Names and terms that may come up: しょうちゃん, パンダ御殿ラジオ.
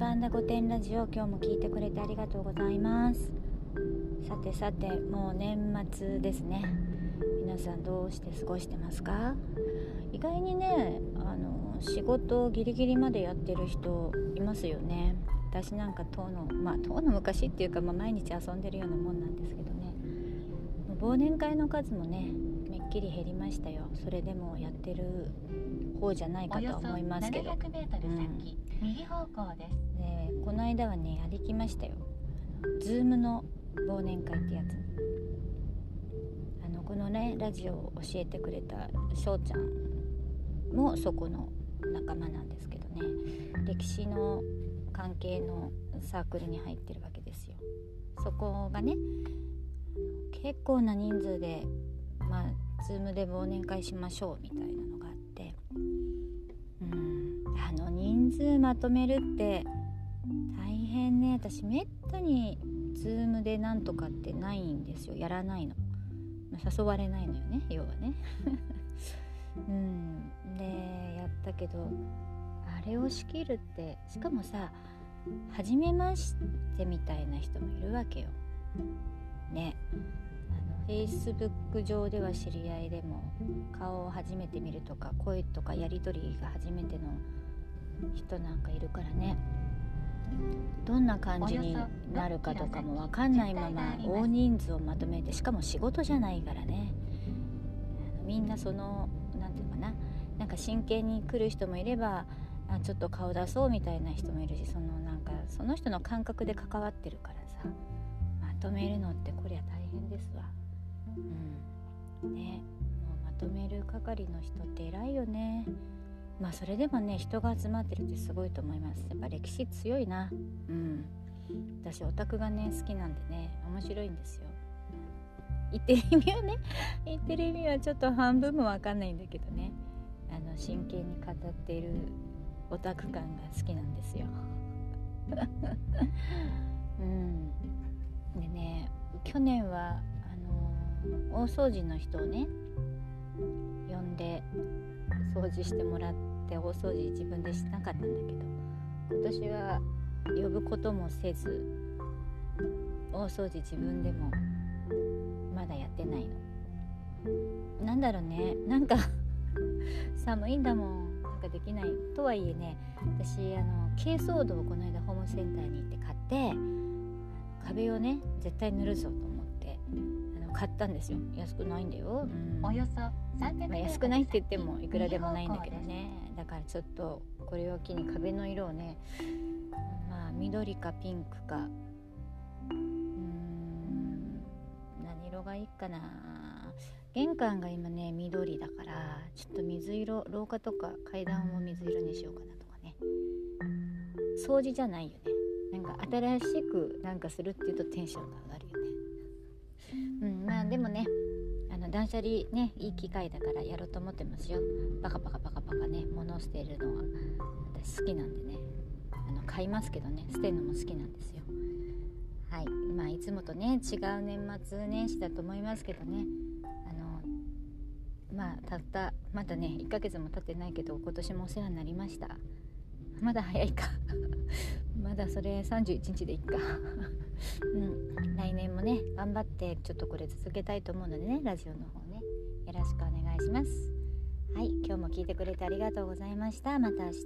パンダ御殿ラジオ、今日も聞いてくれてありがとうございます。さてさて、もう年末ですね。皆さんどうして過ごしてますか？意外にね、仕事ギリギリまでやってる人いますよね。私なんか当の昔っていうか、毎日遊んでるようなもんなんですけどね。忘年会の数もね、めっきり減りましたよ。それでもやってる方じゃないかと思いますけど、右方向です。で、この間はね、やりきましたよ。Zoom の忘年会ってやつ。このね、ラジオを教えてくれたしょうちゃんもそこの仲間なんですけどね。歴史の関係のサークルに入ってるわけですよ。そこがね、結構な人数で、Zoom で忘年会しましょうみたいなのがあって、人数まとめるって大変ね。私めったに Zoom でなんとかってないんですよ。やらないの、誘われないのよね、要はねでやったけど、あれを仕切るって、しかもさ、初めましてみたいな人もいるわけよね。Facebook 上では知り合いでも、顔を初めて見るとか、声とかやり取りが初めての人なんかいるからね。どんな感じになるかとかも分かんないまま、大人数をまとめて、しかも仕事じゃないからね。みんなその、なんていうかな、なんか真剣に来る人もいれば、ちょっと顔出そうみたいな人もいるし、なんかその人の感覚で関わってるからさ、まとめるのってこりゃ大変ですわ。ね、もうまとめる係の人って偉いよね。それでもね、人が集まってるってすごいと思います。やっぱ歴史強いな。私オタクがね、好きなんでね、面白いんですよ。言ってる意味はちょっと半分も分かんないんだけどね、真剣に語っているオタク感が好きなんですよでね、去年は大掃除の人をね、呼んで掃除してもらって、大掃除自分でしなかったんだけど、今年は呼ぶこともせず、大掃除自分でもまだやってないの。なんだろうね、なんか寒いんだもん、なんかできない。とはいえね、私珪藻土をこの間ホームセンターに行って買って、壁をね、絶対塗るぞと思って買ったんですよ。安くないんだよ。およそ300円、安くないって言ってもいくらでもないんだけどね。だからちょっとこれを機に壁の色をね、緑かピンクか、何色がいいかな。玄関が今ね、緑だから、ちょっと水色、廊下とか階段も水色にしようかなとかね。掃除じゃないよね、なんか新しくなんかするっていうとテンションが上がるよね。でもね、断捨離ね、いい機会だからやろうと思ってますよ。パカパカね、物を捨てるのは私好きなんでね、買いますけどね、捨てるのも好きなんですよ。はい、いつもとね、違う年末年始だと思いますけどね、たったまだね、1ヶ月も経ってないけど、今年もお世話になりました。まだ早いかまだそれ31日でいっか来年もね、頑張ってちょっとこれ続けたいと思うのでね、ラジオの方ね、よろしくお願いします。はい、今日も聞いてくれてありがとうございました。また明日。